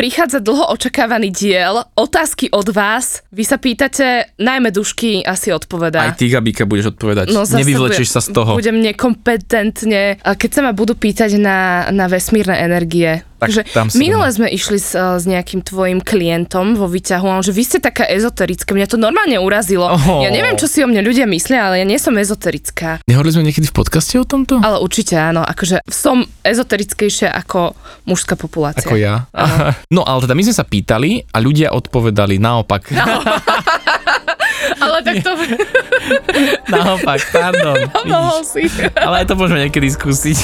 Prichádza dlho očakávaný diel, otázky od vás, vy sa pýtate, najmä Dušky asi odpovedá. Aj ty, Gabíka, budeš odpovedať, no, nevyvlečieš sa z toho. Budem nekompetentne, keď sa ma budú pýtať na vesmírne energie. Takže minule sme išli s nejakým tvojim klientom vo výťahu a on, že vy ste taká ezoterická, mňa to normálne urazilo. Oh. Ja neviem, čo si o mne ľudia myslia, ale ja nie som ezoterická. Nehovorili sme niekedy v podcaste o tomto? Ale určite áno, akože som ezoterickejšia ako mužská populácia. Ako ja. Áno. No ale teda my sme sa pýtali a ľudia odpovedali naopak. Ale tak to... Naopak, pardon. Mohol si. Ale aj to môžeme niekedy skúsiť.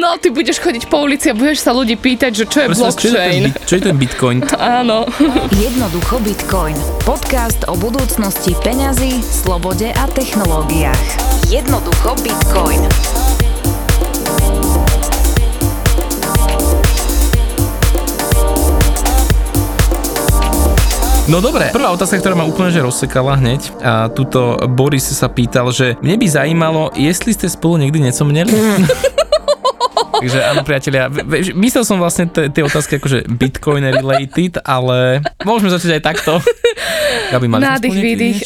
No, ty budeš chodiť po ulici a budeš sa ľudí pýtať, že čo je blockchain. Čo je ten Bitcoin? Áno. Jednoducho Bitcoin. Podcast o budúcnosti peňazí, slobode a technológiách. Jednoducho Bitcoin. No dobre, prvá otázka, ktorá ma úplne že rozsekala hneď. A tuto Boris sa pýtal, že mne by zajímalo, jestli ste spolu niekdy necomneli. Takže áno, priatelia, myslel som vlastne tie otázky akože Bitcoin related, ale môžeme začať aj takto. Gabi, mali nádych, výdych.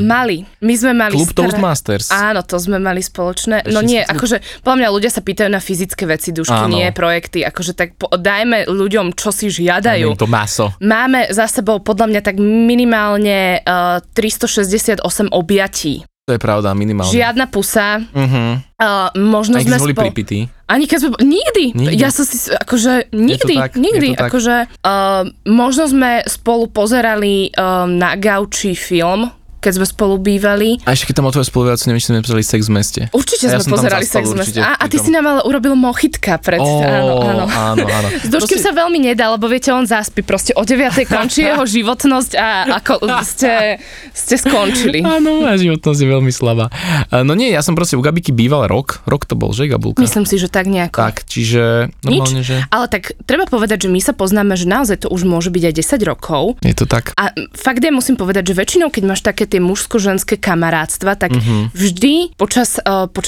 Mali. My sme mali... Klub Toastmasters. Áno, to sme mali spoločné. No nie, akože, podľa mňa ľudia sa pýtajú na fyzické veci, Dušky, áno. Nie projekty. Akože tak dajme ľuďom, čo si žiadajú. To maso. Máme za sebou podľa mňa tak minimálne 368 objatí. To je pravda, minimálne. Žiadna pusa. Uh-huh. Možno sme pripity. Ani keď sme... Nikdy. Ja som si... Akože nikdy. Tak, nikdy. Akože... možno sme spolu pozerali na gauči film, keď sme spolu bývali. A ešte keď tam o tvoje spoluviacu, neviem, či sme napísali Sex v meste. Určite ja sme pozerali Sex v meste. A ty si nám ale urobil mochitka pred... Áno. S Duškým sa veľmi nedá, lebo viete, on zaspí proste o 9:00 končí jeho životnosť a ako ste skončili. Áno, a životnosť je veľmi slabá. No nie, ja som proste u Gabiky býval rok to bol, že Gabulka? Myslím si, že tak nejako. Tak, čiže normálne, že... Ale tak treba povedať, že my sa poznáme, že naozaj to už môže byť aj 10 rokov. Je to tak. A fakt ja musím povedať, že väčšinou keď máš také tie mužsko-ženské kamarátstva, tak vždy počas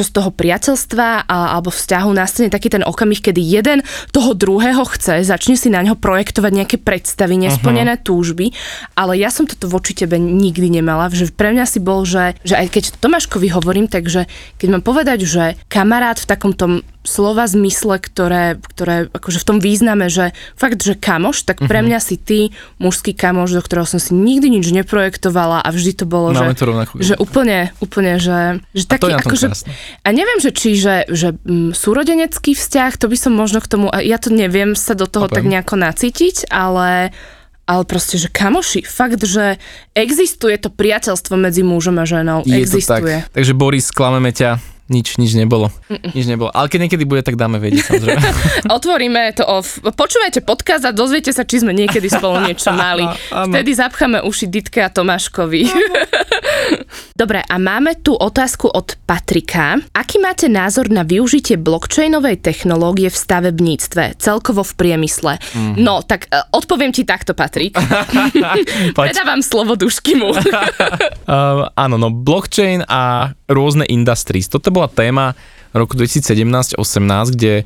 toho priateľstva alebo vzťahu nastane taký ten okamih, kedy jeden toho druhého chce, začne si na neho projektovať nejaké predstavy, nesplnené túžby, ale ja som toto voči tebe nikdy nemala, že pre mňa si bol, že aj keď Tomáškovi hovorím, takže keď mám povedať, že kamarát v takom tom slova zmysle, ktoré akože v tom význame, že fakt, že kamoš, tak pre mňa si ty mužský kamoš, do ktorého som si nikdy nič neprojektovala a vždy to bolo, že úplne, že taký akože... A neviem, že či, že súrodenecký vzťah, to by som možno k tomu, ja to neviem sa do toho tak nejako nacítiť, ale proste, že kamoši, fakt, že existuje to priateľstvo medzi mužom a ženou. Je existuje. To tak. Takže Boris, klameme ťa. Nič nebolo. Nič nebolo. Ale keď niekedy bude, tak dáme vedieť, samozrejme. Otvoríme to off. Počúvajte podcast a dozviete sa, či sme niekedy spolu niečo mali. Vtedy zapcháme uši Ditke a Tomáškovi. Dobre, a máme tu otázku od Patrika. Aký máte názor na využitie blockchainovej technológie v stavebníctve, celkovo v priemysle? No, tak odpoviem ti takto, Patrik. Predávam slovo Duškimu. Áno, no, blockchain a rôzne industries. Toto bola téma roku 2017-18, kde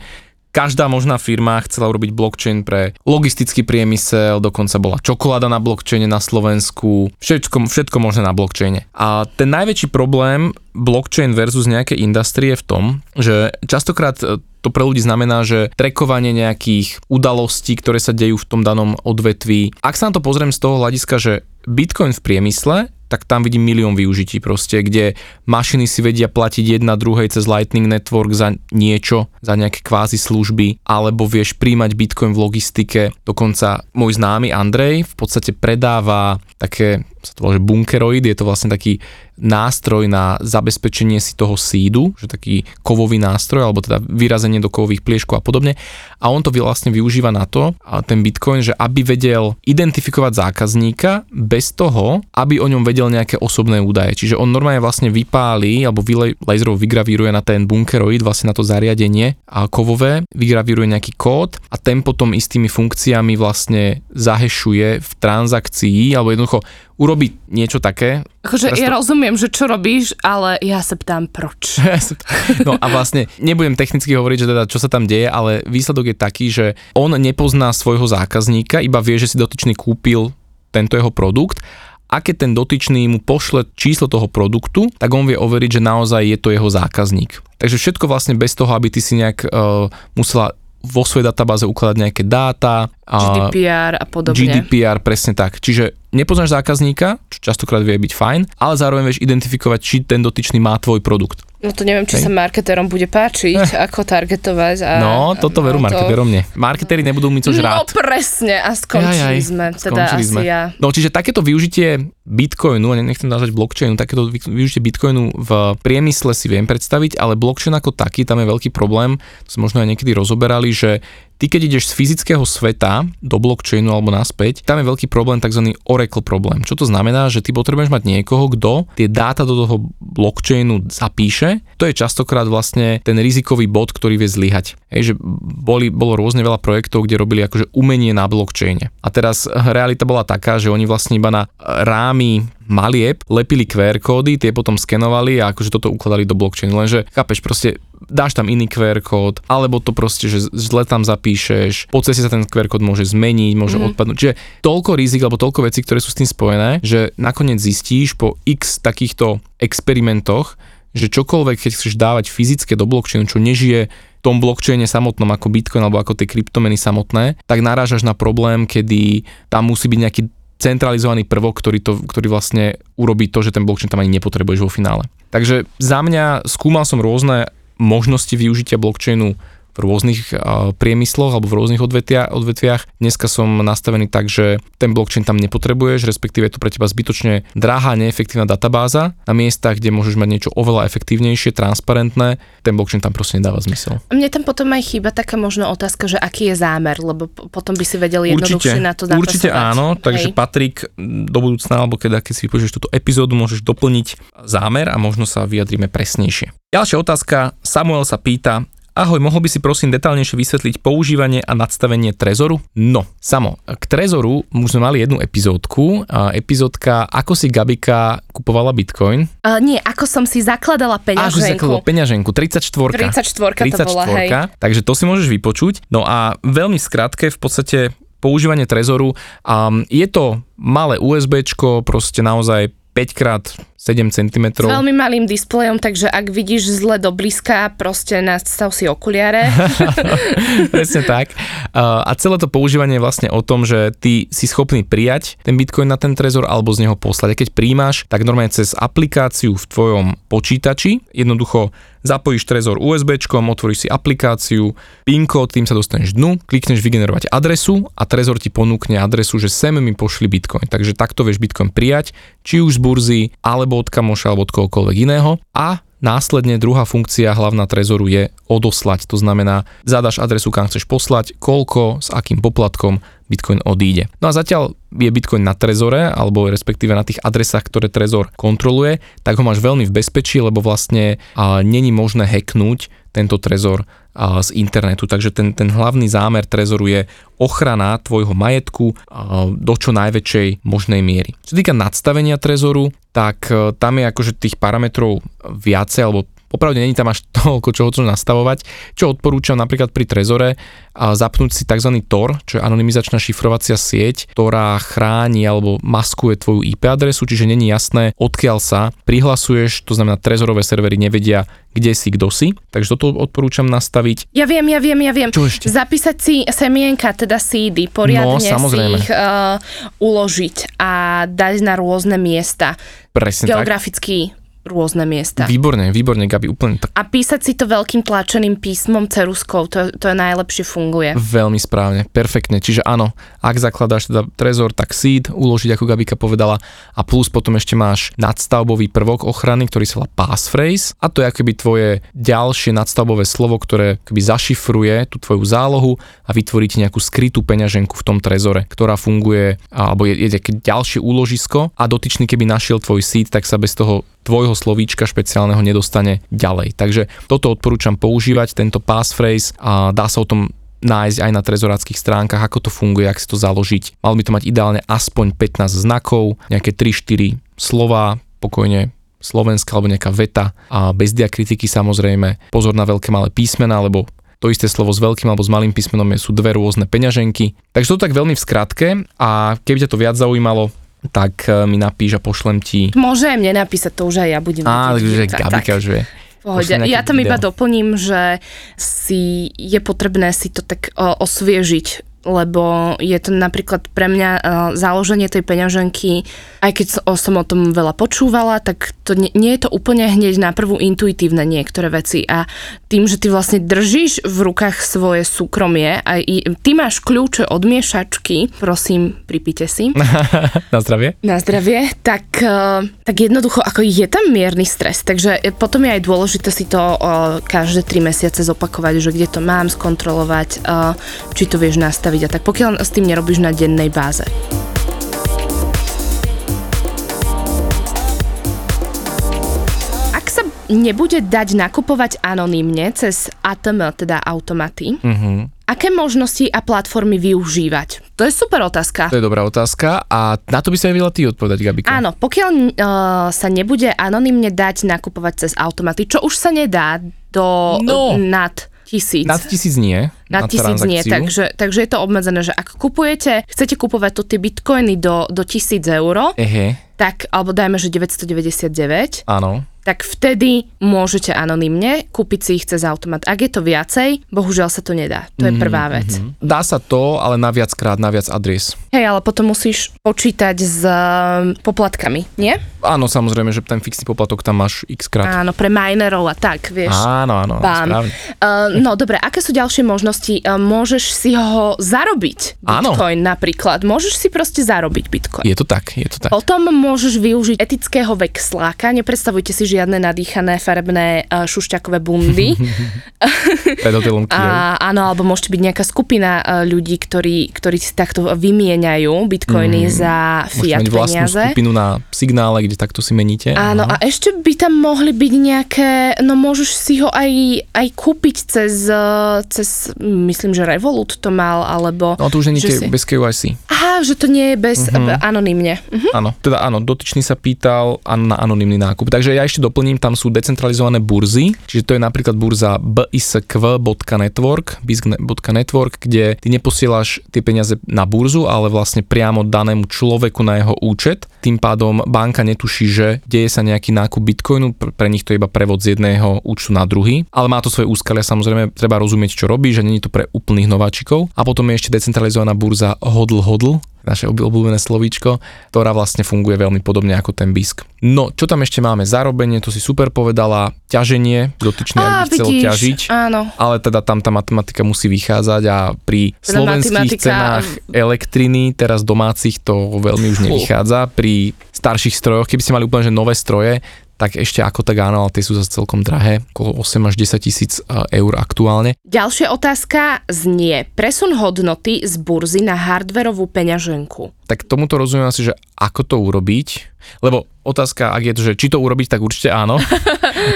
každá možná firma chcela urobiť blockchain pre logistický priemysel, dokonca bola čokoláda na blockchaine na Slovensku, všetko možné na blockchaine. A ten najväčší problém blockchain versus nejaké industrie je v tom, že častokrát to pre ľudí znamená, že trackovanie nejakých udalostí, ktoré sa dejú v tom danom odvetví. Ak sa na to pozriem z toho hľadiska, že Bitcoin v priemysle, tak tam vidím milión využití proste, kde mašiny si vedia platiť jedna druhej cez Lightning Network za niečo, za nejaké kvázi služby, alebo vieš príjmať Bitcoin v logistike. Dokonca môj známy Andrej v podstate predáva také, sa to volá, že bunkeroid, je to vlastne taký nástroj na zabezpečenie si toho seedu, že taký kovový nástroj, alebo teda vyrazenie do kovových plieškov a podobne. A on to vlastne využíva na to, a ten Bitcoin, že aby vedel identifikovať zákazníka bez toho, aby o ňom vedel nejaké osobné údaje. Čiže on normálne vlastne vypáli, alebo laserov vygravíruje na ten bunkeroid, vlastne na to zariadenie a kovové, vygravíruje nejaký kód a ten potom istými funkciami vlastne zahešuje v transakcii, alebo jednoducho robí niečo také. Akože ja rozumiem, že čo robíš, ale ja sa ptám proč. No a vlastne nebudem technicky hovoriť, že teda čo sa tam deje, ale výsledok je taký, že on nepozná svojho zákazníka, iba vie, že si dotyčný kúpil tento jeho produkt. A keď ten dotyčný mu pošle číslo toho produktu, tak on vie overiť, že naozaj je to jeho zákazník. Takže všetko vlastne bez toho, aby ty si nejak musela vo svojej databáze ukladať nejaké dáta. GDPR a podobne. GDPR, presne tak. Čiže nepoznáš zákazníka, čo častokrát vie byť fajn, ale zároveň vieš identifikovať, či ten dotyčný má tvoj produkt. No to neviem, či sa marketérom bude páčiť, ako targetovať. A, no, toto veru marketérom nie. Marketéri nebudú mi což rád. No presne, a skončili sme. Ja. No čiže takéto využitie Bitcoinu, nechcem nazvať blockchainu, takéto využitie Bitcoinu v priemysle si viem predstaviť, ale blockchain ako taký, tam je veľký problém, to sme možno aj niekedy rozoberali, že ty, keď ideš z fyzického sveta do blockchainu alebo naspäť, tam je veľký problém, takzvaný Oracle problém. Čo to znamená, že ty potrebuješ mať niekoho, kto tie dáta do toho blockchainu zapíše. To je častokrát vlastne ten rizikový bod, ktorý vie zlyhať. Hej, že bolo rôzne veľa projektov, kde robili akože umenie na blockchaine. A teraz realita bola taká, že oni vlastne iba na rámy malieb lepili QR kódy, tie potom skenovali a akože toto ukladali do blockchainu. Lenže chápeš, proste dáš tam iný QR kód, alebo to proste, že zle tam zapíšeš, po ceste sa ten QR kód môže zmeniť, môže odpadnúť. Čiže toľko rizik, alebo toľko vecí, ktoré sú s tým spojené, že nakoniec zistíš po x takýchto experimentoch, že čokoľvek, keď chceš dávať fyzické do blockchainu, čo nežije v tom blockchaine samotnom, ako Bitcoin, alebo ako tie kryptomeny samotné, tak narážaš na problém, kedy tam musí byť nejaký centralizovaný prvok, ktorý vlastne urobí to, že ten blockchain tam ani nepotrebuješ vo finále. Takže za mňa skúmal som rôzne možnosti využitia blockchainu v rôznych priemysloch alebo v rôznych odvetviach. Dneska som nastavený tak, že ten blockchain tam nepotrebuješ, respektíve je to pre teba zbytočne drahá, neefektívna databáza na miestach, kde môžeš mať niečo oveľa efektívnejšie, transparentné. Ten blockchain tam proste nedáva zmysel. A mne tam potom aj chýba taká možno otázka, že aký je zámer, lebo potom by si vedel jednoduchšie na to napasovať. Určite áno, takže Patrik, do budúcna, alebo keď si vypočuješ túto epizódu, môžeš doplniť zámer a možno sa vyjadríme presnejšie. Ďalšia otázka, Samuel sa pýta: Ahoj, mohol by si prosím detaľnejšie vysvetliť používanie a nadstavenie Trezoru? No, Samo, k Trezoru už sme mali jednu epizódku. Epizódka, ako si Gabika kupovala Bitcoin? Nie, ako som si zakladala peňaženku. Ako si zakladala peňaženku, 34 to bola, hej. Takže to si môžeš vypočuť. No a veľmi skrátke, v podstate používanie Trezoru. Je to malé USBčko, proste naozaj 5x7 cm. S veľmi malým displejom, takže ak vidíš zle do blízka, proste nastav si okuliare. Presne tak. A celé to používanie je vlastne o tom, že ty si schopný prijať ten Bitcoin na ten Trezor alebo z neho poslať. A keď prijímaš, tak normálne cez aplikáciu v tvojom počítači jednoducho zapojíš Trezor USB-čkom, otvoríš si aplikáciu, PIN kód, tým sa dostaneš dnu, klikneš vygenerovať adresu a Trezor ti ponúkne adresu, že sem mi pošli Bitcoin. Takže takto vieš Bitcoin prijať, či už z burzy, alebo od kamoša, alebo od kohokoľvek iného. A následne druhá funkcia hlavná Trezoru je odoslať. To znamená, zadaš adresu, kam chceš poslať, koľko, s akým poplatkom Bitcoin odíde. No a zatiaľ je Bitcoin na Trezore, alebo respektíve na tých adresách, ktoré Trezor kontroluje, tak ho máš veľmi v bezpečí, lebo vlastne není možné hacknúť tento Trezor z internetu. Takže ten hlavný zámer Trezoru je ochrana tvojho majetku do čo najväčšej možnej miery. Čo týka nadstavenia Trezoru, tak tam je akože tých parametrov viacej, alebo popravde není tam až toľko, čoho chcem nastavovať. Čo odporúčam napríklad pri Trezore, zapnúť si tzv. TOR, čo je anonymizačná šifrovacia sieť, ktorá chráni alebo maskuje tvoju IP adresu, čiže není jasné, odkiaľ sa prihlasuješ, to znamená Trezorové servery nevedia, kde si, kto si. Takže toto odporúčam nastaviť. Ja viem. Čo ešte? Zapísať si semienka, teda seedy, poriadne si ich uložiť a dať na rôzne miesta. Presne geograficky. Tak. Rôzne miesta. Výborne, Gabi, úplne tak. A písať si to veľkým tlačeným písmom, ceruzkou, to najlepšie funguje. Veľmi správne, perfektne. Čiže áno, ak zakladáš teda Trezor, tak seed uložiť, ako Gabika povedala, a plus potom ešte máš nadstavbový prvok ochrany, ktorý sa volá passphrase, a to je akoby tvoje ďalšie nadstavbové slovo, ktoré akoby zašifruje tú tvoju zálohu a vytvorí ti nejakú skrytú peňaženku v tom Trezore, ktorá funguje, alebo je ďalšie úložisko a dotyčný, keby našiel tvoj seed, tak sa bez toho tvojho slovíčka špeciálneho nedostane ďalej. Takže toto odporúčam používať, tento passphrase, a dá sa o tom nájsť aj na trezoráckych stránkach, ako to funguje, ak si to založiť. Mal by to mať ideálne aspoň 15 znakov, nejaké 3-4 slová, pokojne slovenská alebo nejaká veta a bez diakritiky samozrejme. Pozor na veľké malé písmená, lebo to isté slovo s veľkým alebo s malým písmenom sú dve rôzne peňaženky. Takže to tak veľmi v skratke a keby ťa to viac zaujímalo, tak mi napíš a pošlem ti. Môže mne napísať, to už aj ja budem. Á, takže Gabíka už vie. Ja tam iba doplním, že si je potrebné si to tak osviežiť, lebo je to napríklad pre mňa založenie tej peňaženky, aj keď som o tom veľa počúvala, tak to nie je to úplne hneď na prvú intuitívne niektoré veci a tým, že ty vlastne držíš v rukách svoje súkromie a ty máš kľúče od miešačky, prosím, pripite si. Na zdravie. Na zdravie, tak jednoducho, ako je tam mierny stres, takže potom je aj dôležité si to každé 3 mesiace zopakovať, že kde to mám, skontrolovať, či to vieš nastaviť a tak, pokiaľ s tým nerobíš na dennej báze. Nebude dať nakupovať anonymne cez ATM, teda automaty. Uh-huh. Aké možnosti a platformy využívať? To je super otázka. To je dobrá otázka a na to by sa aj vedela ty odpovedať, Gabika. Áno, pokiaľ sa nebude anonymne dať nakupovať cez automaty, čo už sa nedá nad 1000. Nad 1000 nie. Nad 1000 nie, takže je to obmedzené, že ak chcete kupovať tu tie bitcoiny do 1000 eur, tak, alebo dajme, že 999, áno, tak vtedy môžete anonymne kúpiť si ich cez automat. Ak je to viacej, bohužiaľ sa to nedá. To je prvá vec. Dá sa to, ale na viac adries. Hej, ale potom musíš počítať s poplatkami, nie? Áno, samozrejme, že ten fixný poplatok tam máš x krát. Áno, pre minerov a tak, vieš. Áno, správne. No dobre, aké sú ďalšie možnosti? Môžeš si ho zarobiť. Bitcoin napríklad. Môžeš si proste zarobiť Bitcoin. Je to tak. Potom môžeš využiť etického veksláka. Nepredstavujte si, že žiadne nadýchané farebné šušťakové bundy. Áno, alebo môžete byť nejaká skupina ľudí, ktorí si takto vymieňajú bitcoiny za fiat peniaze. Môžete mať vlastnú skupinu na signále, kde takto si meníte. Áno, a ešte by tam mohli byť nejaké, no môžeš si ho aj kúpiť cez myslím, že Revolut to mal, alebo... No to už nie je bez KYC. Aha, že to nie je bez anonymne. Áno, teda áno, dotyčný sa pýtal na anonymný nákup. Takže ja ešte doplním, tam sú decentralizované burzy, čiže to je napríklad burza bisq.network, kde ty neposielaš tie peniaze na burzu, ale vlastne priamo danému človeku na jeho účet. Tým pádom banka netuší, že deje sa nejaký nákup bitcoinu, pre nich to je iba prevod z jedného účtu na druhý, ale má to svoje úskalia, samozrejme treba rozumieť, čo robí, že nie je to pre úplných nováčikov. A potom je ešte decentralizovaná burza hodl, naše obľúbené slovíčko, ktorá vlastne funguje veľmi podobne ako ten Bisq. No, čo tam ešte máme? Zarobenie, to si super povedala, ťaženie, dotyčne, ak by chcelo ťažiť. Áno. Ale teda tam tá matematika musí vychádzať a pri slovenských cenách elektriny, teraz domácich, to veľmi už nevychádza. Pri starších strojoch, keby ste mali úplne že nové stroje, tak ešte ako tak áno, ale tie sú zase celkom drahé, okolo 8 až 10 tisíc eur aktuálne. Ďalšia otázka znie, presun hodnoty z burzy na hardverovú peňaženku. Tak tomuto rozumiem asi, že ako to urobiť, lebo otázka, ak je to, že či to urobiť, tak určite áno.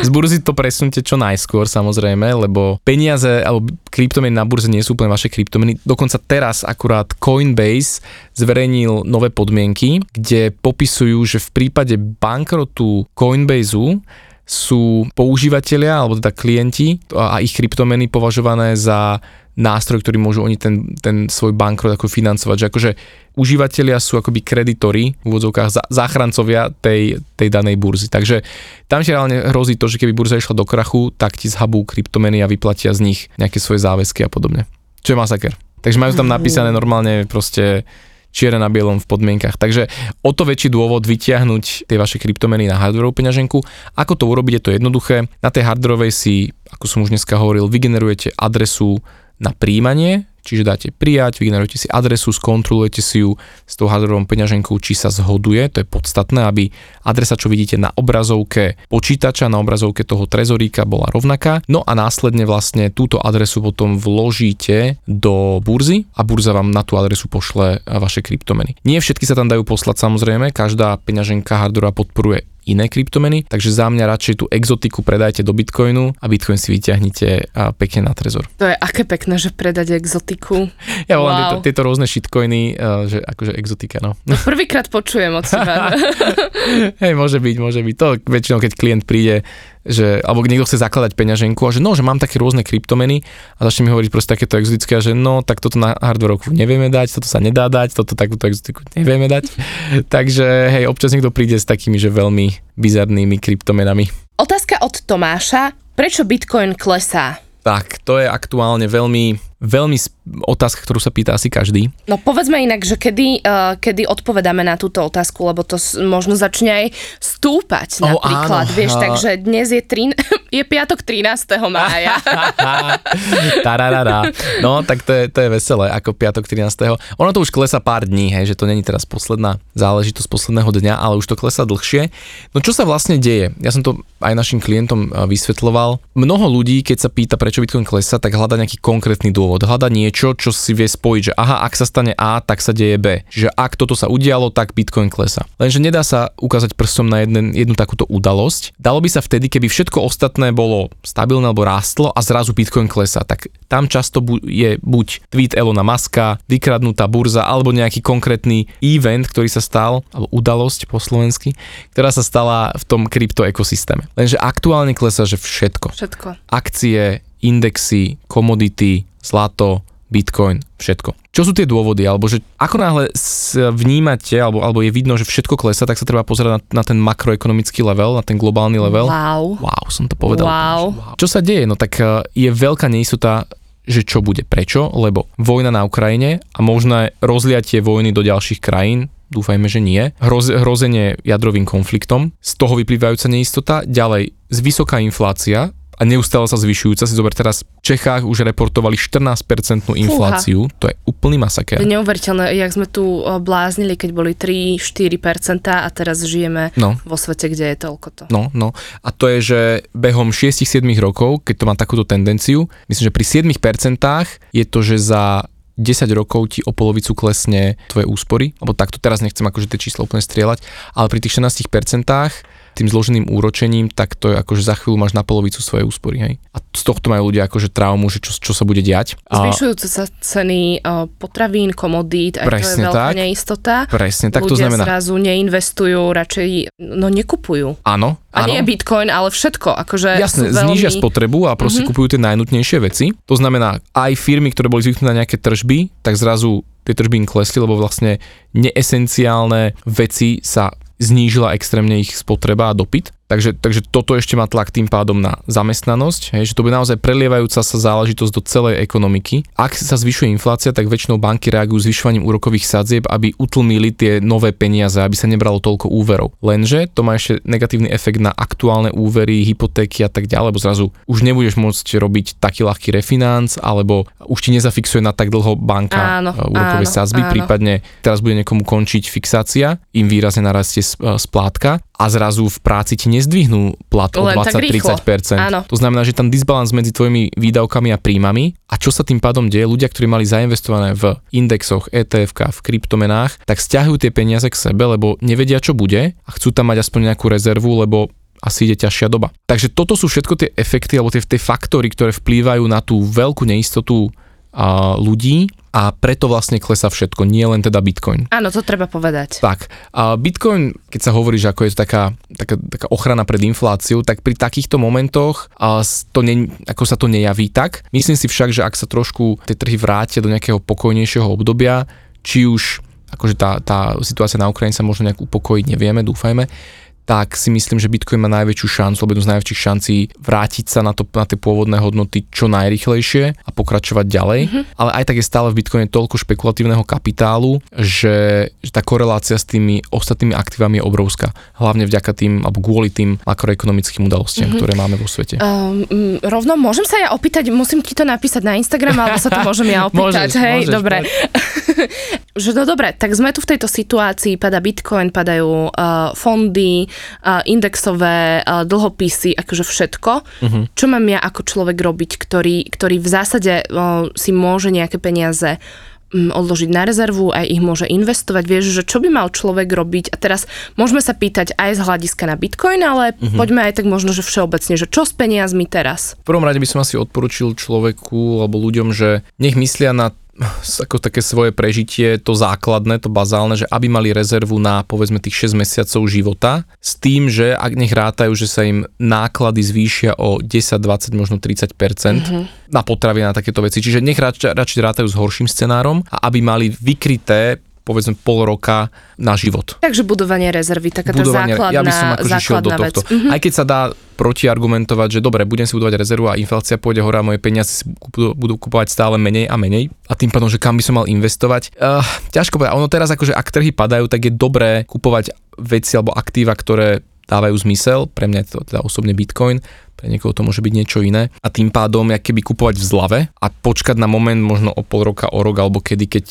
Z burzy to presunte čo najskôr, samozrejme, lebo peniaze alebo kryptomeny na burze nie sú úplne vaše kryptomeny. Dokonca teraz akurát Coinbase zverejnil nové podmienky, kde popisujú, že v prípade bankrotu Coinbaseu sú používatelia alebo teda klienti a ich kryptomeny považované za nástroj, ktorý môžu oni ten svoj bankrot ako financovať. Že akože užívateľia sú akoby kreditori, v úvodzovkách záchrancovia tej danej burzy. Takže tam ti reálne hrozí to, že keby burza išla do krachu, tak ti zhabú kryptomeny a vyplatia z nich nejaké svoje záväzky a podobne. Čo je masaker. Takže majú tam napísané normálne proste čierne na bielom v podmienkach. Takže o to väčší dôvod vytiahnuť tie vaše kryptomeny na hardwarovú peňaženku. Ako to urobiť, je to jednoduché. Na tej hardwarovej si, ako som už dneska hovoril, vygenerujete adresu na príjmanie, čiže dáte prijať, vygenerujete si adresu, skontrolujete si ju s tou hardwarovou peňaženkou, či sa zhoduje, to je podstatné, aby adresa, čo vidíte na obrazovke počítača, na obrazovke toho trezoríka bola rovnaká, no a následne vlastne túto adresu potom vložíte do burzy a burza vám na tú adresu pošle vaše kryptomeny. Nie všetky sa tam dajú poslať samozrejme, každá peňaženka hardwarová podporuje iné kryptomeny, takže za mňa radšej tú exotiku predajte do Bitcoinu a Bitcoin si vyťahnite a pekne na Trezor. To je aké pekné, že predať exotiku. Ja volám tieto rôzne shitcoiny, že akože exotika, no. No prvýkrát počujem od seba. Hej, môže byť. To väčšinou, keď klient príde, že, alebo niekto chce zakladať peňaženku a že no, že mám také rôzne kryptomeny a začne mi hovoriť proste takéto exotické, že no, tak toto na hardwareovku nevieme dať, toto sa nedá dať, toto takúto exotiku nevieme dať. Takže hej, občas niekto príde s takými, že veľmi bizarnými kryptomenami. Otázka od Tomáša, prečo Bitcoin klesá? Tak, to je aktuálne veľmi otázka, ktorú sa pýta asi každý. No povedzme inak, že kedy odpovedáme na túto otázku, lebo to možno začne aj stúpať napríklad, áno. Vieš, takže dnes je piatok 13. mája. Tararara. No, tak to je veselé, ako piatok 13. Ono to už klesá pár dní, hej, že to není teraz posledná záležitosť posledného dňa, ale už to klesá dlhšie. No čo sa vlastne deje? Ja som to aj našim klientom vysvetľoval. Mnoho ľudí, keď sa pýta, prečo Bitcoin klesá, tak hľadá nejaký konkrétny dôvod. Hľada niečo, čo si vie spojiť, že aha, ak sa stane A, tak sa deje B. Že ak toto sa udialo, tak Bitcoin klesá. Lenže nedá sa ukázať prstom na jednu takúto udalosť. Dalo by sa vtedy, keby všetko ostatné bolo stabilné alebo rástlo a zrazu Bitcoin klesá. Tak tam často je buď tweet Elona Muska, vykradnutá burza alebo nejaký konkrétny event, ktorý sa stal, alebo udalosť po slovensky, ktorá sa stala v tom kryptoekosystéme. Lenže aktuálne klesá, že všetko. Akcie, indexy, komodity, zlato, Bitcoin, všetko. Čo sú tie dôvody, alebo že ako náhle vnímate, alebo je vidno, že všetko klesá, tak sa treba pozerať na ten makroekonomický level, na ten globálny level. Wow, som to povedal. Wow. Čo sa deje? No tak je veľká neistota, že čo bude. Prečo? Lebo vojna na Ukrajine a možné rozliatie vojny do ďalších krajín, dúfajme, že nie, hrozenie jadrovým konfliktom, z toho vyplývajúca neistota, ďalej vysoká inflácia, a neustále sa zvyšujúca. Si zober, teraz v Čechách už reportovali 14% infláciu. Fúha. To je úplný masakér. Neuveriteľné, jak sme tu bláznili, keď boli 3-4% a teraz žijeme vo svete, kde je toľko to. No. A to je, že behom 6-7 rokov, keď to má takúto tendenciu, myslím, že pri 7% je to, že za 10 rokov ti o polovicu klesne tvoje úspory, alebo takto teraz nechcem akože tie čísla úplne strieľať, ale pri tých 14% tým zloženým úročením, tak to je akože za chvíľu máš na polovicu svoje úspory, hej. A z tohto majú ľudia akože traumu, že čo sa bude diať. Zvyšujúce sa ceny potravín, komodít, aj to je veľká neistota. Presne tak, to znamená. Ľudia zrazu neinvestujú, radšej nekupujú. Áno. A nie Bitcoin, ale všetko. Akože jasné, znížia spotrebu a proste kupujú tie najnutnejšie veci. To znamená, aj firmy, ktoré boli zvyknuté na nejaké tržby, tak zrazu tie tržby im klesli, lebo vlastne neesenciálne veci sa znížila extrémne ich spotreba a dopyt. Takže toto ešte má tlak tým pádom na zamestnanosť, hej, že to bude naozaj prelievajúca sa záležitosť do celej ekonomiky. Ak sa zvyšuje inflácia, tak väčšinou banky reagujú zvyšovaním úrokových sadzieb, aby utlmili tie nové peniaze, aby sa nebralo toľko úverov. Lenže to má ešte negatívny efekt na aktuálne úvery, hypotéky a tak ďalej, lebo zrazu už nebudeš môcť robiť taký ľahký refinanc, alebo už ti nezafixuje na tak dlho banka úrokové sadzby, prípadne teraz bude niekomu končiť fixácia, im výrazne narastie splátka a zrazu v práci ti nezdvihnú plat o 20-30%. To znamená, že tam disbalans medzi tvojimi výdavkami a príjmami. A čo sa tým pádom deje? Ľudia, ktorí mali zainvestované v indexoch, ETF-kách, v kryptomenách, tak stiahujú tie peniaze k sebe, lebo nevedia, čo bude a chcú tam mať aspoň nejakú rezervu, lebo asi ide ťažšia doba. Takže toto sú všetko tie efekty alebo tie faktory, ktoré vplývajú na tú veľkú neistotu ľudí a preto vlastne klesá všetko, nie len teda Bitcoin. Áno, to treba povedať. Tak, a Bitcoin, keď sa hovorí, že ako je to taká ochrana pred infláciou, tak pri takýchto momentoch ako sa to nejaví tak. Myslím si však, že ak sa trošku tie trhy vrátia do nejakého pokojnejšieho obdobia, či už akože tá situácia na Ukrajine sa možno nejak upokojiť, nevieme, dúfajme, tak si myslím, že Bitcoin má najväčšiu šancu, alebo jednu z najväčších šancí vrátiť sa na tie pôvodné hodnoty čo najrýchlejšie a pokračovať ďalej. Ale aj tak je stále v Bitcoine toľko špekulatívneho kapitálu, že tá korelácia s tými ostatnými aktívami je obrovská. Hlavne vďaka tým, alebo kvôli tým makroekonomickým udalostiam, ktoré máme vo svete. Rovno môžem sa ja opýtať, musím ti to napísať na Instagram, alebo sa to môžem ja opýtať. Môžeš, dobre. No dobre, tak sme tu v tejto situácii, padá Bitcoin, padajú fondy, indexové dlhopisy, akože všetko. Čo mám ja ako človek robiť, ktorý v zásade si môže nejaké peniaze odložiť na rezervu, aj ich môže investovať. Vieš, že čo by mal človek robiť? A teraz môžeme sa pýtať aj z hľadiska na Bitcoin, ale poďme aj tak možno, že všeobecne, že čo s peniazmi teraz? V prvom rade by som asi odporučil človeku alebo ľuďom, že nech myslia na ako také svoje prežitie, to základné, to bazálne, že aby mali rezervu na povedzme tých 6 mesiacov života s tým, že ak nech rátajú, že sa im náklady zvýšia o 10, 20, možno 30% na potraviny, na takéto veci. Čiže nech radšej rátajú s horším scenárom a aby mali vykryté povedzme pol roka na život. Takže budovanie rezervy, taká tá základná, ja by som akože šiel do tohto. Aj keď sa dá protiargumentovať, že dobre, budem si budovať rezervu a inflácia pôjde hore a moje peniaze si budú kupovať stále menej a menej a tým pádom, že kam by som mal investovať. Ťažko povedať, ono teraz akože ak trhy padajú, tak je dobré kupovať veci alebo aktíva, ktoré dávajú zmysel, pre mňa je to teda osobne Bitcoin, pre niekoho to môže byť niečo iné a tým pádom jak keby kupovať v zlave a počkať na moment možno o pol roka, o rok alebo kedy, keď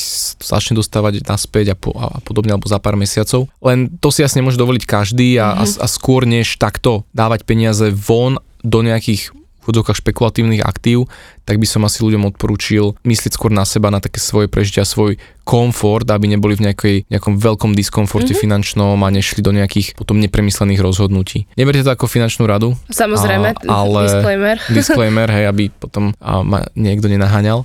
začne dostávať naspäť a podobne alebo za pár mesiacov. Len to si jasne môže dovoliť každý a skôr než takto dávať peniaze von do nejakých v špekulatívnych aktív, tak by som asi ľuďom odporúčil myslieť skôr na seba, na také svoje prežitia, svoj komfort, aby neboli v nejakom veľkom diskomforte finančnom a nešli do nejakých potom nepremyslených rozhodnutí. Neberte to ako finančnú radu. Samozrejme, ale disclaimer. Disclaimer, hej, aby potom ma niekto nenaháňal.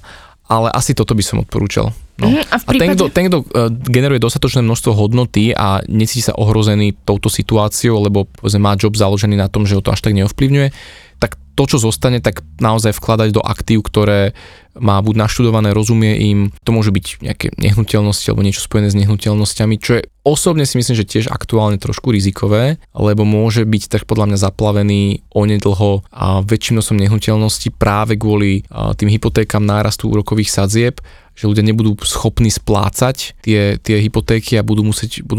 Ale asi toto by som odporúčal. No. A ten, kto generuje dostatočné množstvo hodnoty a necíti sa ohrozený touto situáciou, lebo má job založený na tom, že ho to až tak neovplyvňuje, tak to, čo zostane, tak naozaj vkladať do aktív, ktoré má buď naštudované, rozumie im, to môže byť nejaké nehnuteľnosti alebo niečo spojené s nehnuteľnosťami, čo je osobne si myslím, že tiež aktuálne trošku rizikové, lebo môže byť tak podľa mňa zaplavený onedlho a väčším nosom nehnuteľnosti práve kvôli tým hypotékam nárastu úrokových sadzieb, že ľudia nebudú schopní splácať tie hypotéky a budú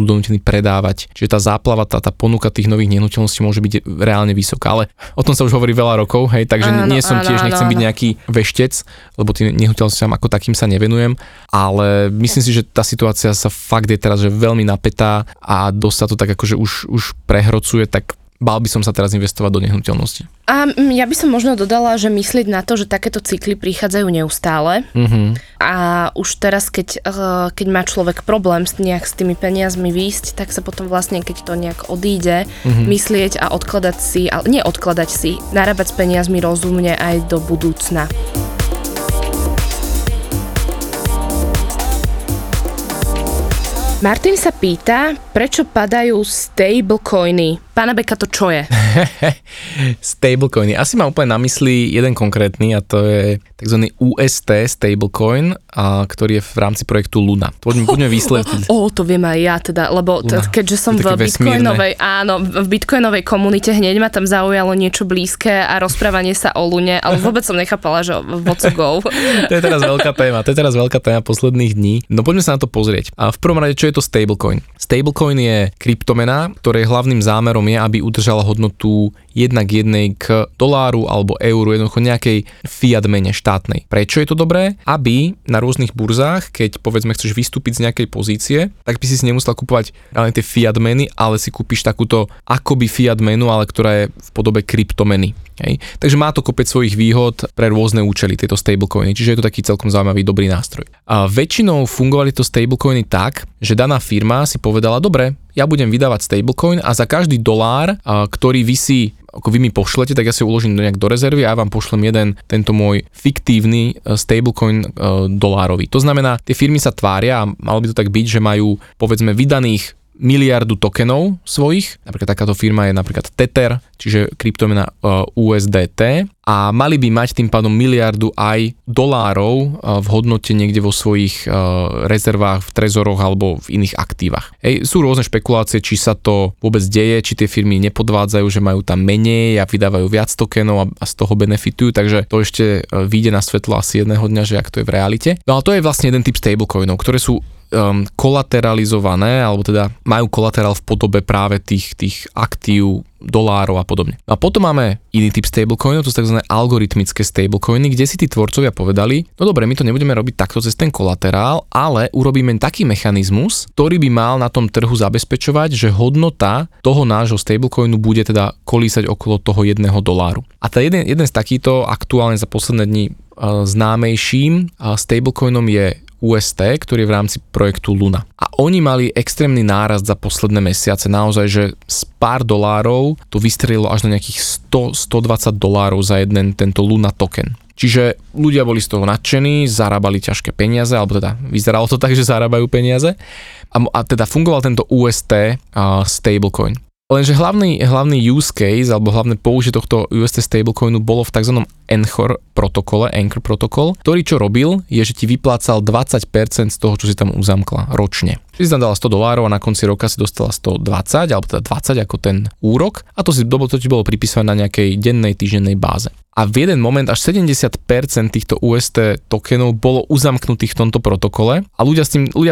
donútení predávať. Čiže tá záplava, tá ponuka tých nových nehnuteľností môže byť reálne vysoká, ale o tom sa už hovorí veľa rokov, hej, takže nechcem byť nejaký veštec, lebo tým nehnuteľnostiam ako takým sa nevenujem, ale myslím si, že tá situácia sa fakt je teraz že veľmi napätá a dosť sa to tak akože už prehrocuje, tak bál by som sa teraz investovať do nehnuteľnosti. A ja by som možno dodala, že myslieť na to, že takéto cykly prichádzajú neustále a už teraz, keď má človek problém nejak s tými peniazmi výjsť, tak sa potom vlastne, keď to nejak odíde, myslieť a odkladať si, ale nie odkladať si, narábať s peniazmi rozumne aj do budúcna. Martin sa pýta, prečo padajú stablecoiny? Pána Beka, to čo je? Stablecoiny. Asi mám úplne na mysli jeden konkrétny a to je tzv. UST stablecoin, ktorý je v rámci projektu Luna. Poďme vysvetliť. To viem aj ja teda, lebo keďže som v bitcoinovej komunite, hneď ma tam zaujalo niečo blízke a rozprávanie sa o Lune, ale vôbec som nechápala, že what's go. To je teraz veľká téma posledných dní. No poďme sa na to pozrieť. A v prvom rade, čo je to stablecoin? Stablecoin je kryptomena, ktorej hlavným zámerom je, aby udržala hodnotu jednak jednej k doláru alebo euru, jednoducho nejakej fiat mene štátnej. Prečo je to dobré? Aby na rôznych burzách, keď povedzme chceš vystúpiť z nejakej pozície, tak by si nemusel kúpovať len tie fiat meny, ale si kúpiš takúto akoby fiat menu, ale ktorá je v podobe kryptomeny. Hej. Takže má to kopec svojich výhod pre rôzne účely, tieto stablecoiny, čiže je to taký celkom zaujímavý, dobrý nástroj. A väčšinou fungovali to stablecoiny tak, že daná firma si povedala, dobre, ja budem vydávať stablecoin a za každý dolár, ktorý visí, ako vy mi pošlete, tak ja si uložím do rezervy a ja vám pošlem jeden tento môj fiktívny stablecoin dolárový. To znamená, tie firmy sa tvária a malo by to tak byť, že majú povedzme vydaných miliardu tokenov svojich, napríklad takáto firma je napríklad Tether, čiže kryptomena USDT a mali by mať tým pádom miliardu aj dolárov v hodnote niekde vo svojich rezervách, v trezoroch alebo v iných aktívach. Sú rôzne špekulácie, či sa to vôbec deje, či tie firmy nepodvádzajú, že majú tam menej a vydávajú viac tokenov a z toho benefitujú, takže to ešte vyjde na svetlo asi jedného dňa, že ak to je v realite. No a to je vlastne jeden typ stablecoinov, ktoré sú kolateralizované, alebo teda majú kolaterál v podobe práve tých aktív, dolárov a podobne. A potom máme iný typ stablecoinov, to sú tzv. Algoritmické stablecoiny, kde si tí tvorcovia povedali, no dobre, my to nebudeme robiť takto cez ten kolaterál, ale urobíme taký mechanizmus, ktorý by mal na tom trhu zabezpečovať, že hodnota toho nášho stablecoinu bude teda kolísať okolo toho jedného doláru. A tá jeden z takýchto aktuálne za posledné dni známejším stablecoinom je UST, ktorý je v rámci projektu Luna. A oni mali extrémny nárast za posledné mesiace, naozaj, že z pár dolárov to vystrelilo až na nejakých $100–120 za jeden tento Luna token. Čiže ľudia boli z toho nadšení, zarábali ťažké peniaze, alebo teda vyzeralo to tak, že zarábajú peniaze. A teda fungoval tento UST stablecoin. Lenže hlavný use case, alebo hlavné použitie tohto UST stablecoinu bolo v tzv. Anchor protokole, ktorý čo robil, je, že ti vyplácal 20% z toho, čo si tam uzamkla ročne. Čiže si tam dala $100 a na konci roka si dostala 120, alebo teda 20 ako ten úrok, a to ti bolo pripísané na nejakej dennej, týždennej báze. A v jeden moment až 70% týchto UST tokenov bolo uzamknutých v tomto protokole a ľudia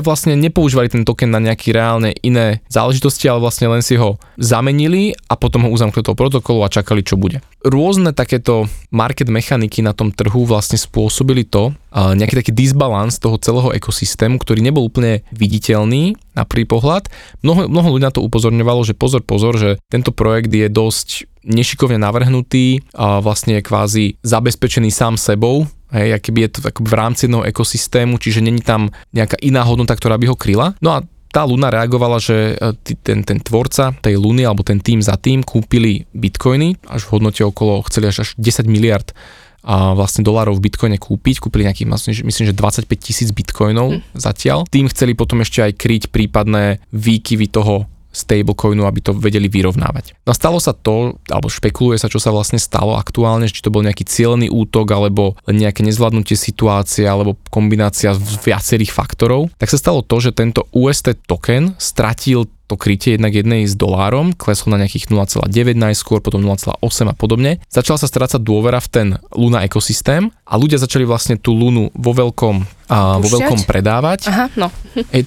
vlastne nepoužívali ten token na nejaké reálne iné záležitosti, ale vlastne len si ho zamenili a potom ho uzamkli do toho protokolu a čakali, čo bude. Rôzne takéto market mechaniky na tom trhu vlastne spôsobili to, nejaký taký disbalans toho celého ekosystému, ktorý nebol úplne viditeľný na prvý pohľad. Mnoho ľudí na to upozorňovalo, že pozor, že tento projekt je dosť nešikovne navrhnutý a vlastne je kvázi zabezpečený sám sebou, hej, akýby je to tak v rámci jedného ekosystému, čiže není tam nejaká iná hodnota, ktorá by ho kryla. No a tá Luna reagovala, že ten tvorca tej Luny, alebo ten tým za tým kúpili bitcoiny, až v hodnote chceli až 10 miliard a vlastne dolárov v bitcoine kúpili nejakých, myslím, že 25,000 bitcoinov zatiaľ. Tým chceli potom ešte aj kryť prípadné výkyvy toho stablecoinu, aby to vedeli vyrovnávať. No stalo sa to, alebo špekuluje sa, čo sa vlastne stalo aktuálne, či to bol nejaký cielený útok, alebo nejaké nezvládnutie situácie, alebo kombinácia viacerých faktorov. Tak sa stalo to, že tento UST token stratil to krytie jednak jednej s dolárom, kleslo na nejakých 0,9 najskôr, potom 0,8 a podobne. Začala sa strácať dôvera v ten Luna ekosystém a ľudia začali vlastne tú Lunu vo veľkom predávať. Aha, no.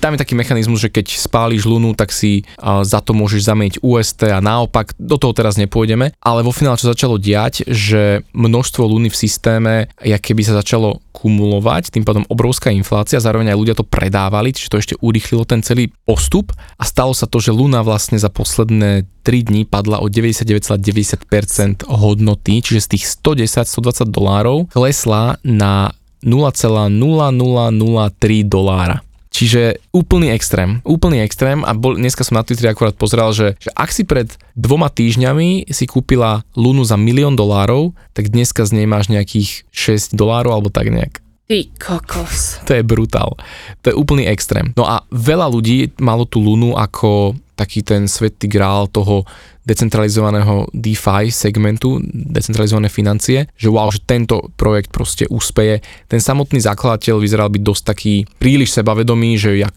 Tam je taký mechanizmus, že keď spáliš Lunu, tak si za to môžeš zameniť UST a naopak, do toho teraz nepôjdeme, ale vo finále čo začalo diať, že množstvo Luny v systéme, keby sa začalo kumulovať, tým pádom obrovská inflácia, zároveň aj ľudia to predávali, čiže to ešte urýchlilo ten celý postup a stalo sa to, že Luna vlastne za posledné 3 dní padla o 99,90% hodnoty, čiže z tých $110–120 klesla na $0.0003. Čiže úplný extrém a dneska som na Twitter akurát pozeral, že ak si pred 2 týždňami si kúpila Lunu za $1,000,000, tak dneska z nej máš nejakých $6 alebo tak nejak. Ty kokos. To je brutál. To je úplný extrém. No a veľa ľudí malo tú Lunu ako taký ten svätý grál toho decentralizovaného DeFi segmentu, decentralizované financie, že wow, že tento projekt proste úspeje. Ten samotný zakladateľ vyzeral byť dosť taký príliš sebavedomý, že jak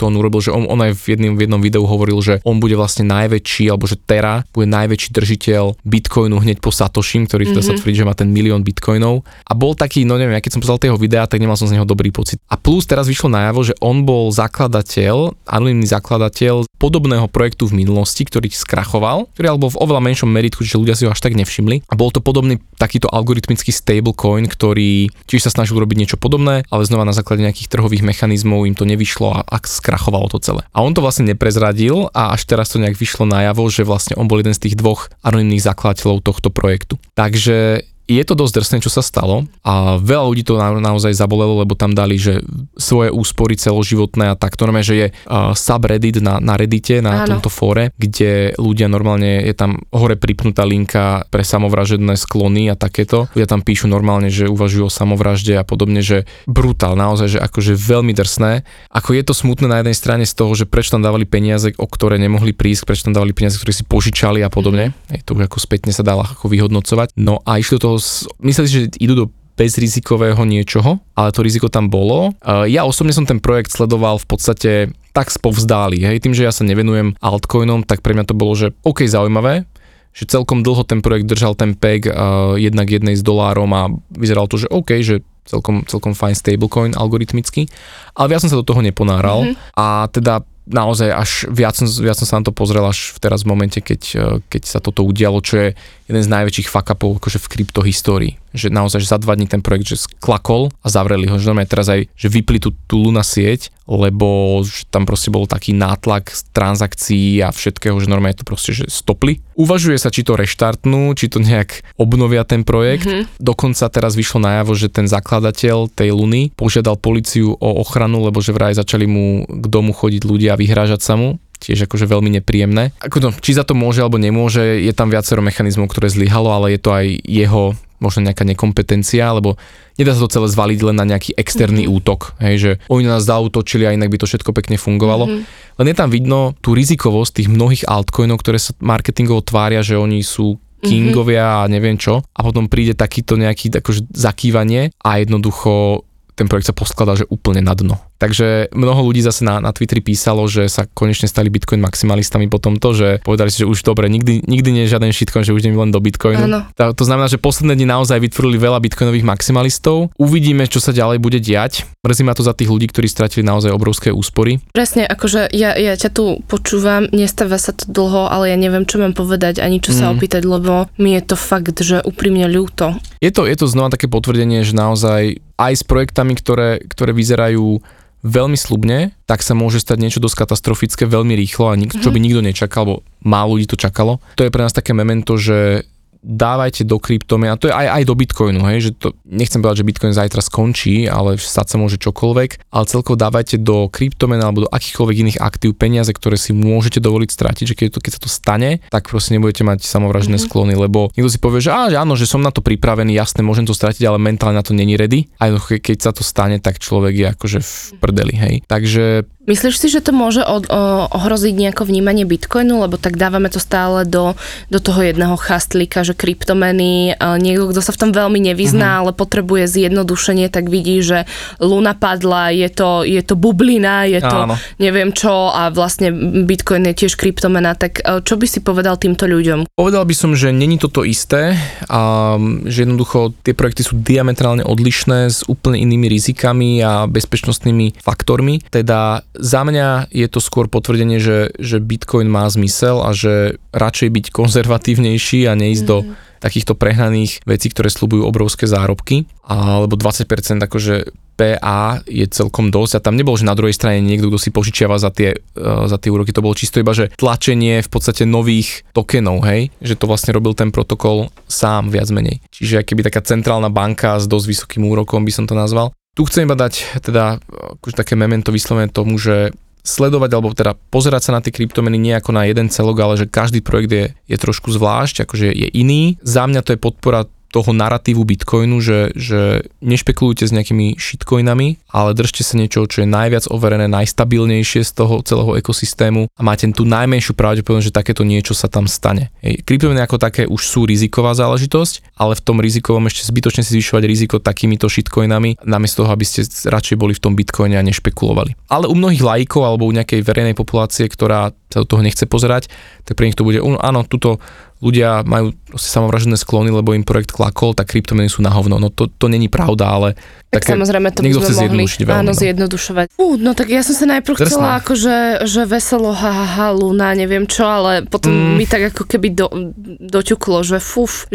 to on urobil, že on aj v jednom videu hovoril, že on bude vlastne najväčší, alebo že Terra bude najväčší držiteľ bitcoinu hneď po Satoshim, ktorý teda sa tvrdí, že má ten 1,000,000 bitcoinov. A bol taký, no neviem, ja keď som pozeral tieho videa, tak nemal som z neho dobrý pocit. A plus teraz vyšlo najavo, že on bol zakladateľ, anonymný zakladateľ podobného projektu v minulosti, ktorý skrachoval, ktorý alebo v oveľa menšom meritku, čiže ľudia si ho až tak nevšimli. A bol to podobný takýto algoritmický stablecoin, ktorý tiež sa snažil robiť niečo podobné, ale znova na základe nejakých trhových mechanizmov im to nevyšlo a skrachovalo to celé. A on to vlastne neprezradil a až teraz to nejak vyšlo najavo, že vlastne on bol jeden z tých 2 anonymných zakladateľov tohto projektu. Takže je to dosť drsné, čo sa stalo a veľa ľudí to naozaj zabolelo, lebo tam dali, že svoje úspory celoživotné a takto, normálne, že je subreddit na Reddite, na tomto fóre, kde ľudia normálne, je tam hore pripnutá linka pre samovražedné sklony a takéto. Ľudia tam píšu normálne, že uvažujú o samovražde a podobne, že brutál, naozaj, že akože veľmi drsné. Ako je to smutné na jednej strane z toho, že prečo tam dávali peniaze, o ktoré nemohli prísť, prečo tam dávali peniaze, ktoré si požičali a podobne. To už ako spätne sa dalo ako vyhodnocovať. No a išlo toho mysleli, že idú do bezrizikového niečoho, ale to riziko tam bolo. Ja osobne som ten projekt sledoval v podstate tak spovzdáli. Hej, tým, že ja sa nevenujem altcoinom, tak pre mňa to bolo, že OK, zaujímavé, že celkom dlho ten projekt držal ten peg jednak jednej s dolárom a vyzeralo to, že OK, že celkom fajn stablecoin algoritmicky, ale ja som sa do toho neponáral a teda naozaj až viac som sa na to pozrel až teraz v momente, keď sa toto udialo, čo je jeden z najväčších fuck-upov akože v kryptohistórii. Že naozaj že za 2 dní ten projekt že sklakol a zavreli ho. Že normálne teraz aj že vypli tú Luna sieť, lebo že tam proste bol taký nátlak z transakcií a všetkého, že normálne to proste že stopli. Uvažuje sa, či to reštartnú, či to nejak obnovia ten projekt. Mm-hmm. Dokonca teraz vyšlo najavo, že ten zakladateľ tej Luny požiadal políciu o ochranu, lebo že vraj začali mu k domu chodiť ľudia a vyhrážať sa mu. Tiež akože veľmi nepríjemné. Či za to môže alebo nemôže, je tam viacero mechanizmov, ktoré zlyhalo, ale je to aj jeho možno nejaká nekompetencia, lebo nedá sa to celé zvaliť len na nejaký externý útok. Hej, že oni nás zaútočili a inak by to všetko pekne fungovalo. Mm-hmm. Len je tam vidno tú rizikovosť tých mnohých altcoinov, ktoré sa marketingovo tvária, že oni sú kingovia a neviem čo. A potom príde takýto nejaký akože zakývanie a jednoducho ten projekt sa poskladá, že úplne na dno. Takže mnoho ľudí zase na Twitteri písalo, že sa konečne stali Bitcoin maximalistami po tomto, že povedali si, že už dobre, nikdy nie je žiaden shitcoin, že už nie len do Bitcoinu. To znamená, že posledné dni naozaj vytvorili veľa Bitcoinových maximalistov. Uvidíme, čo sa ďalej bude diať. Mrzí ma to za tých ľudí, ktorí stratili naozaj obrovské úspory. Presne, akože ja ťa tu počúvam, nestáva sa to dlho, ale ja neviem, čo mám povedať, ani čo sa opýtať, lebo mi je to fakt, že úprimne ľúto. Je to znova také potvrdenie, že naozaj aj s projektami, ktoré vyzerajú veľmi slubne, tak sa môže stať niečo dosť katastrofické veľmi rýchlo a čo by nikto nečakal, bo málo ľudí to čakalo. To je pre nás také memento, že dávajte do kryptomien, a to je aj do Bitcoinu, hej, že to, nechcem povedať, že Bitcoin zajtra skončí, ale stať sa môže čokoľvek, ale celkovo dávajte do kryptomien alebo do akýchkoľvek iných aktív peniaze, ktoré si môžete dovoliť stratiť, že keď sa to stane, tak proste nebudete mať samovražné sklony, lebo niekto si povie, že áno, že som na to pripravený, jasné, môžem to stratiť, ale mentálne na to není ready. A keď sa to stane, tak človek je akože v prdeli, hej. Takže myslíš si, že to môže ohroziť nejako vnímanie Bitcoinu, lebo tak dávame to stále do toho jedného chastlíka, že kryptomeny, niekto, kto sa v tom veľmi nevyzná, ale potrebuje zjednodušenie, tak vidí, že Luna padla, je to bublina, je to neviem čo a vlastne Bitcoin je tiež kryptomena, tak čo by si povedal týmto ľuďom? Povedal by som, že není toto isté a že jednoducho tie projekty sú diametrálne odlišné s úplne inými rizikami a bezpečnostnými faktormi, teda za mňa je to skôr potvrdenie, že Bitcoin má zmysel a že radšej byť konzervatívnejší a neísť do takýchto prehnaných vecí, ktoré sľubujú obrovské zárobky, alebo 20% akože PA je celkom dosť a tam nebol, že na druhej strane niekto, kto si požičiava za tie úroky, to bolo čisto iba, že tlačenie v podstate nových tokenov, hej, že to vlastne robil ten protokol sám viac menej. Čiže keby taká centrálna banka s dosť vysokým úrokom by som to nazval. Tu chcem iba dať teda akože také memento vyslovené tomu, že sledovať alebo teda pozerať sa na tie kryptomeny nie ako na jeden celok, ale že každý projekt je trošku zvlášť, akože je iný. Za mňa to je podpora toho narratívu Bitcoinu, že nešpekulujte s nejakými shitcoinami, ale držte sa niečo, čo je najviac overené, najstabilnejšie z toho celého ekosystému a máte tú najmenšiu pravdepodobnosť, že takéto niečo sa tam stane. Kryptomeny ako také už sú riziková záležitosť, ale v tom rizikovom ešte zbytočne si zvyšovať riziko takýmito shitcoinami, namiesto toho, aby ste radšej boli v tom Bitcoine a nešpekulovali. Ale u mnohých laikov alebo u nejakej verejnej populácie, ktorá sa do toho nechce pozerať, tak pre nich to bude, áno, tuto ľudia majú samovražedné sklony, lebo im projekt klakol, tak kryptomeny sú na hovno. No to není pravda, ale tak samozrejme to by sme mohli zjednodušovať. No tak ja som sa najprv chcela akože že veselo, haha, Luna, neviem čo, ale potom mi tak ako keby doťuklo, že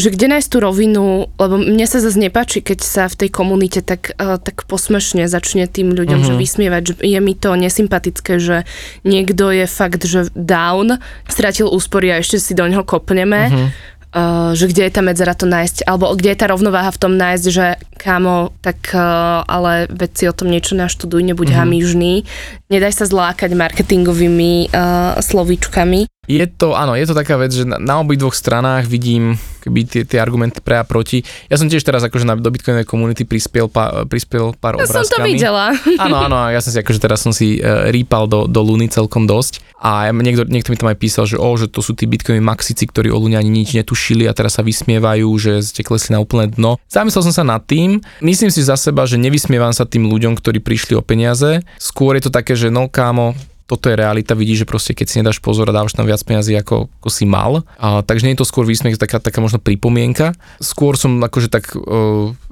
že kde nájsť tú rovinu, lebo mne sa zase nepáči, keď sa v tej komunite tak posmešne začne tým ľuďom že vysmievať, že je mi to nesympatické, že niekto je fakt, že down, stratil úspory a ešte si do ňoho kopneme. Že kde je tá medzera to nájsť, alebo kde je tá rovnováha v tom nájsť, že kámo, tak ale veď si o tom niečo naštuduj, nebuď hamižný, nedaj sa zlákať marketingovými slovíčkami. Je to taká vec, že na obi dvoch stranách vidím keby tie argumenty pre a proti. Ja som tiež teraz akože do Bitcoinovej komunity prispiel pár obrázkami. Ja som to videla. Áno, ja som si akože teraz rýpal do Luny celkom dosť a niekto mi tam aj písal, že to sú tí Bitcoinoví maxici, ktorí o Lune ani nič netušili a teraz sa vysmievajú, že ste klesli na úplné dno. Zamyslel som sa nad tým. Myslím si za seba, že nevysmievam sa tým ľuďom, ktorí prišli o peniaze. Skôr je to také, že no kámo, toto je realita, vidíš, že proste keď si nedáš pozor a dávaš tam viac peniazy, ako si mal. Takže nie je to skôr výsmech, taká možno pripomienka. Skôr som akože tak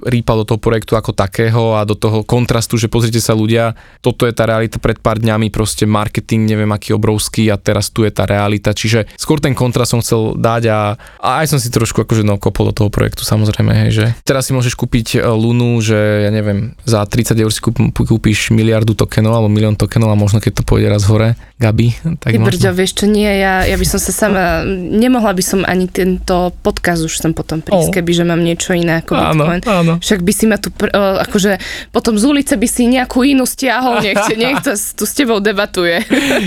rýpal do toho projektu ako takého a do toho kontrastu, že pozrite sa ľudia, toto je tá realita, pred pár dňami proste marketing, neviem aký obrovský, a teraz tu je tá realita. Čiže skôr ten kontrast som chcel dať a aj som si trošku akože kopol do toho projektu, samozrejme, hej, že teraz si môžeš kúpiť Lunu, že ja neviem, za 30 eur si kúpiš miliardu tokenov alebo milión tokenov a možno keď to pôjde raz hore, Gabi, tak možno. Brďo, vieš čo, nie, ja by som sa sama, nemohla by som ani tento podcast už sem potom prísť, kebyže mám niečo iné ako Bitcoin. Áno. Však by si ma tu, akože potom z ulice by si nejakú inú stiahol, niekto tu s tebou debatuje.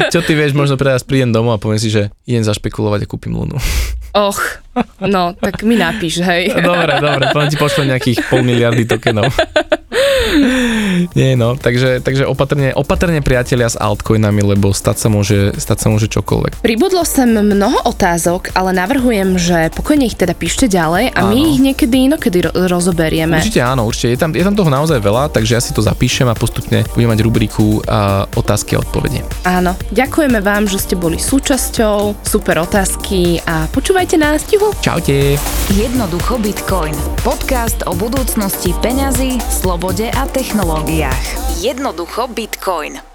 Čo ty vieš, možno teraz prídem domov a poviem si, že idem zašpekulovať a kúpim Lunu. Och, no, tak mi napíš, hej. Dobre, potom ti pošlem nejakých 500 miliárd tokenov. Nie, no, takže opatrne priatelia s altcoinami, lebo stať sa môže čokoľvek. Pribudlo sem mnoho otázok, ale navrhujem, že pokojne ich teda píšte ďalej a my ich niekedy inokedy rozoberieme. Určite, je tam toho naozaj veľa, takže ja si to zapíšem a postupne budem mať rubriku otázky a odpovede. Áno, ďakujeme vám, že ste boli súčasťou, super otázky a počúvajte nás, juhu. Čaute. Jednoducho Bitcoin. Podcast o budúcnosti peňazí, slobode a technológiách. Jednoducho Bitcoin.